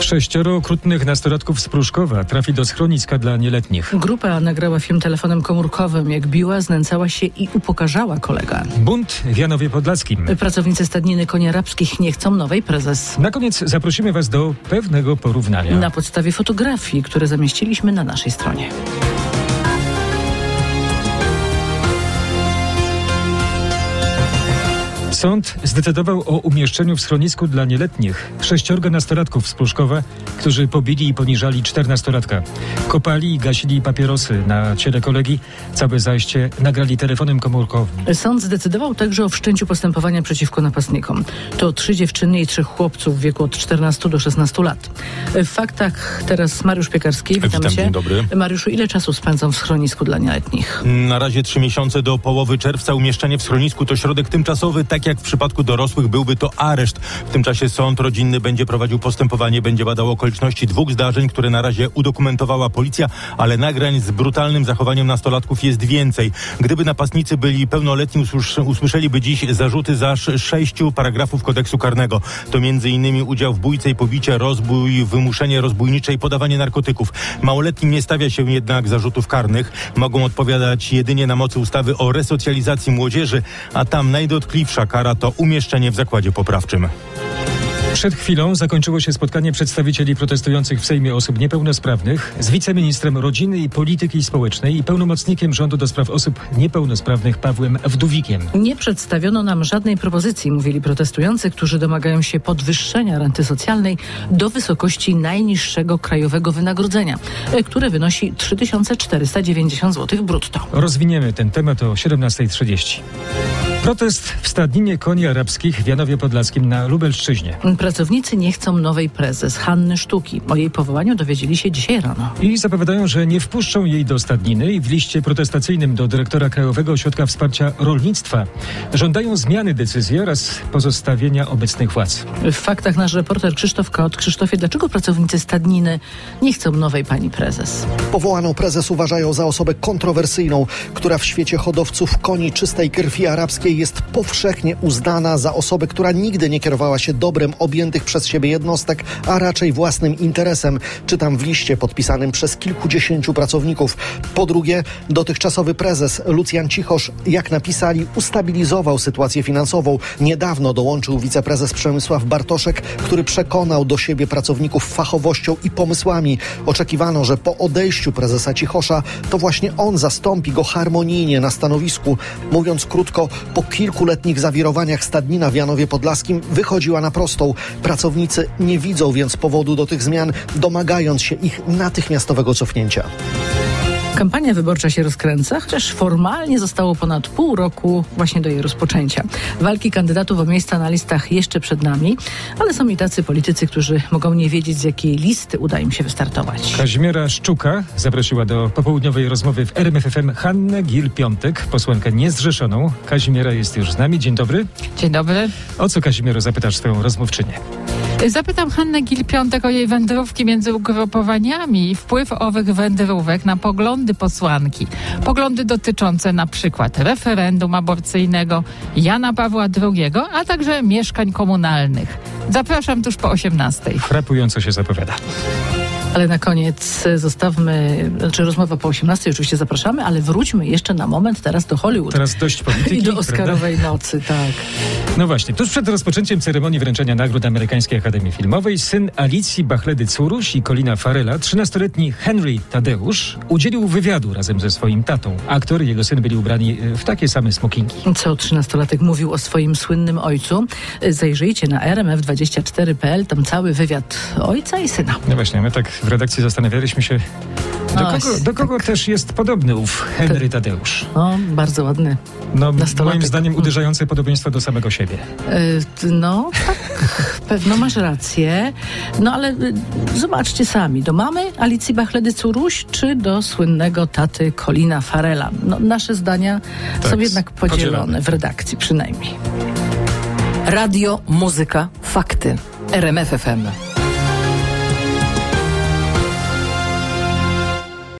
6 okrutnych nastolatków z Pruszkowa trafi do schroniska dla nieletnich. Grupa nagrała film telefonem komórkowym, jak biła, znęcała się i upokarzała kolegę. Bunt w Janowie Podlaskim. Pracownicy stadniny koni arabskich nie chcą nowej prezes. Na koniec zaprosimy Was do pewnego porównania na podstawie fotografii, które zamieściliśmy na naszej stronie. Sąd zdecydował o umieszczeniu w schronisku dla nieletnich 6 nastolatków z Pruszkowa, którzy pobili i poniżali 14-latka. Kopali i gasili papierosy na ciele kolegi, całe zajście nagrali telefonem komórkowym. Sąd zdecydował także o wszczęciu postępowania przeciwko napastnikom. To 3 dziewczyny i 3 chłopców w wieku od 14 do 16 lat. W faktach teraz Mariusz Piekarski. Witam Cię. Dzień dobry. Mariuszu, ile czasu spędzą w schronisku dla nieletnich? Na razie 3 miesiące, do połowy czerwca. Umieszczenie w schronisku to środek tymczasowy, tak jak w przypadku dorosłych byłby to areszt. W tym czasie sąd rodzinny będzie prowadził postępowanie, będzie badał okoliczności 2 zdarzeń, które na razie udokumentowała policja, ale nagrań z brutalnym zachowaniem nastolatków jest więcej. Gdyby napastnicy byli pełnoletni, usłyszeliby dziś zarzuty za 6 paragrafów kodeksu karnego. To m.in. udział w bójce i pobicie, rozbój, wymuszenie rozbójnicze i podawanie narkotyków. Małoletnim nie stawia się jednak zarzutów karnych. Mogą odpowiadać jedynie na mocy ustawy o resocjalizacji młodzieży, a tam najdotkliwsza kara to umieszczenie w zakładzie poprawczym. Przed chwilą zakończyło się spotkanie przedstawicieli protestujących w Sejmie osób niepełnosprawnych z wiceministrem rodziny i polityki społecznej i pełnomocnikiem rządu do spraw osób niepełnosprawnych Pawłem Wdówikiem. Nie przedstawiono nam żadnej propozycji, mówili protestujący, którzy domagają się podwyższenia renty socjalnej do wysokości najniższego krajowego wynagrodzenia, które wynosi 3490 zł brutto. Rozwiniemy ten temat o 17:30. Protest w stadninie koni arabskich w Janowie Podlaskim na Lubelszczyźnie. Pracownicy nie chcą nowej prezes Hanny Sztuki. O jej powołaniu dowiedzieli się dzisiaj rano. I zapowiadają, że nie wpuszczą jej do stadniny i w liście protestacyjnym do dyrektora Krajowego Ośrodka Wsparcia Rolnictwa żądają zmiany decyzji oraz pozostawienia obecnych władz. W faktach nasz reporter Krzysztof Kot. Krzysztofie, dlaczego pracownicy stadniny nie chcą nowej pani prezes? Powołaną prezes uważają za osobę kontrowersyjną, która w świecie hodowców koni czystej krwi arabskiej jest powszechnie uznana za osobę, która nigdy nie kierowała się dobrem objętych przez siebie jednostek, a raczej własnym interesem. Czytam w liście podpisanym przez kilkudziesięciu pracowników. Po drugie, dotychczasowy prezes Lucjan Cichosz, jak napisali, ustabilizował sytuację finansową. Niedawno dołączył wiceprezes Przemysław Bartoszek, który przekonał do siebie pracowników fachowością i pomysłami. Oczekiwano, że po odejściu prezesa Cichosza to właśnie on zastąpi go harmonijnie na stanowisku. Mówiąc krótko, po kilkuletnich zawirowaniach stadnina w Janowie Podlaskim wychodziła na prosto. Pracownicy nie widzą więc powodu do tych zmian, domagając się ich natychmiastowego cofnięcia. Kampania wyborcza się rozkręca, chociaż formalnie zostało ponad pół roku właśnie do jej rozpoczęcia. Walki kandydatów o miejsca na listach jeszcze przed nami, ale są i tacy politycy, którzy mogą nie wiedzieć, z jakiej listy uda im się wystartować. Kazimiera Szczuka zaprosiła do popołudniowej rozmowy w RMF FM Hannę Gil Piątek, posłankę niezrzeszoną. Kazimiera jest już z nami. Dzień dobry. Dzień dobry. O co, Kazimiero, zapytasz swoją rozmówczynię? Zapytam Hannę Gil Piątek o jej wędrówki między ugrupowaniami i wpływ owych wędrówek na poglądy posłanki. Poglądy dotyczące na przykład referendum aborcyjnego, Jana Pawła II, a także mieszkań komunalnych. Zapraszam tuż po 18:00. Frapująco się zapowiada. Ale na koniec zostawmy, rozmowa po 18:00 oczywiście zapraszamy, ale wróćmy jeszcze na moment teraz do Hollywood. Teraz dość polityki. I do Oscarowej nocy, tak. No właśnie, tuż przed rozpoczęciem ceremonii wręczenia nagród Amerykańskiej Akademii Filmowej syn Alicji Bachledy-Curus i Colina Farrella, 13-letni Henry Tadeusz, udzielił wywiadu razem ze swoim tatą. Aktor i jego syn byli ubrani w takie same smokingi. Co 13-latek mówił o swoim słynnym ojcu? Zajrzyjcie na rmf24.pl, tam cały wywiad ojca i syna. No właśnie, my tak w redakcji zastanawialiśmy się, do kogo tak też jest podobny ów Henry Tadeusz. No, bardzo ładny. No, moim zdaniem uderzające podobieństwo do samego siebie. No, tak, pewno masz rację. No, ale zobaczcie sami, do mamy Alicji Bachledy-Curuś czy do słynnego taty Colina Farrella. No, nasze zdania tak są jednak podzielone, w redakcji przynajmniej. Radio, muzyka, fakty. RMF FM.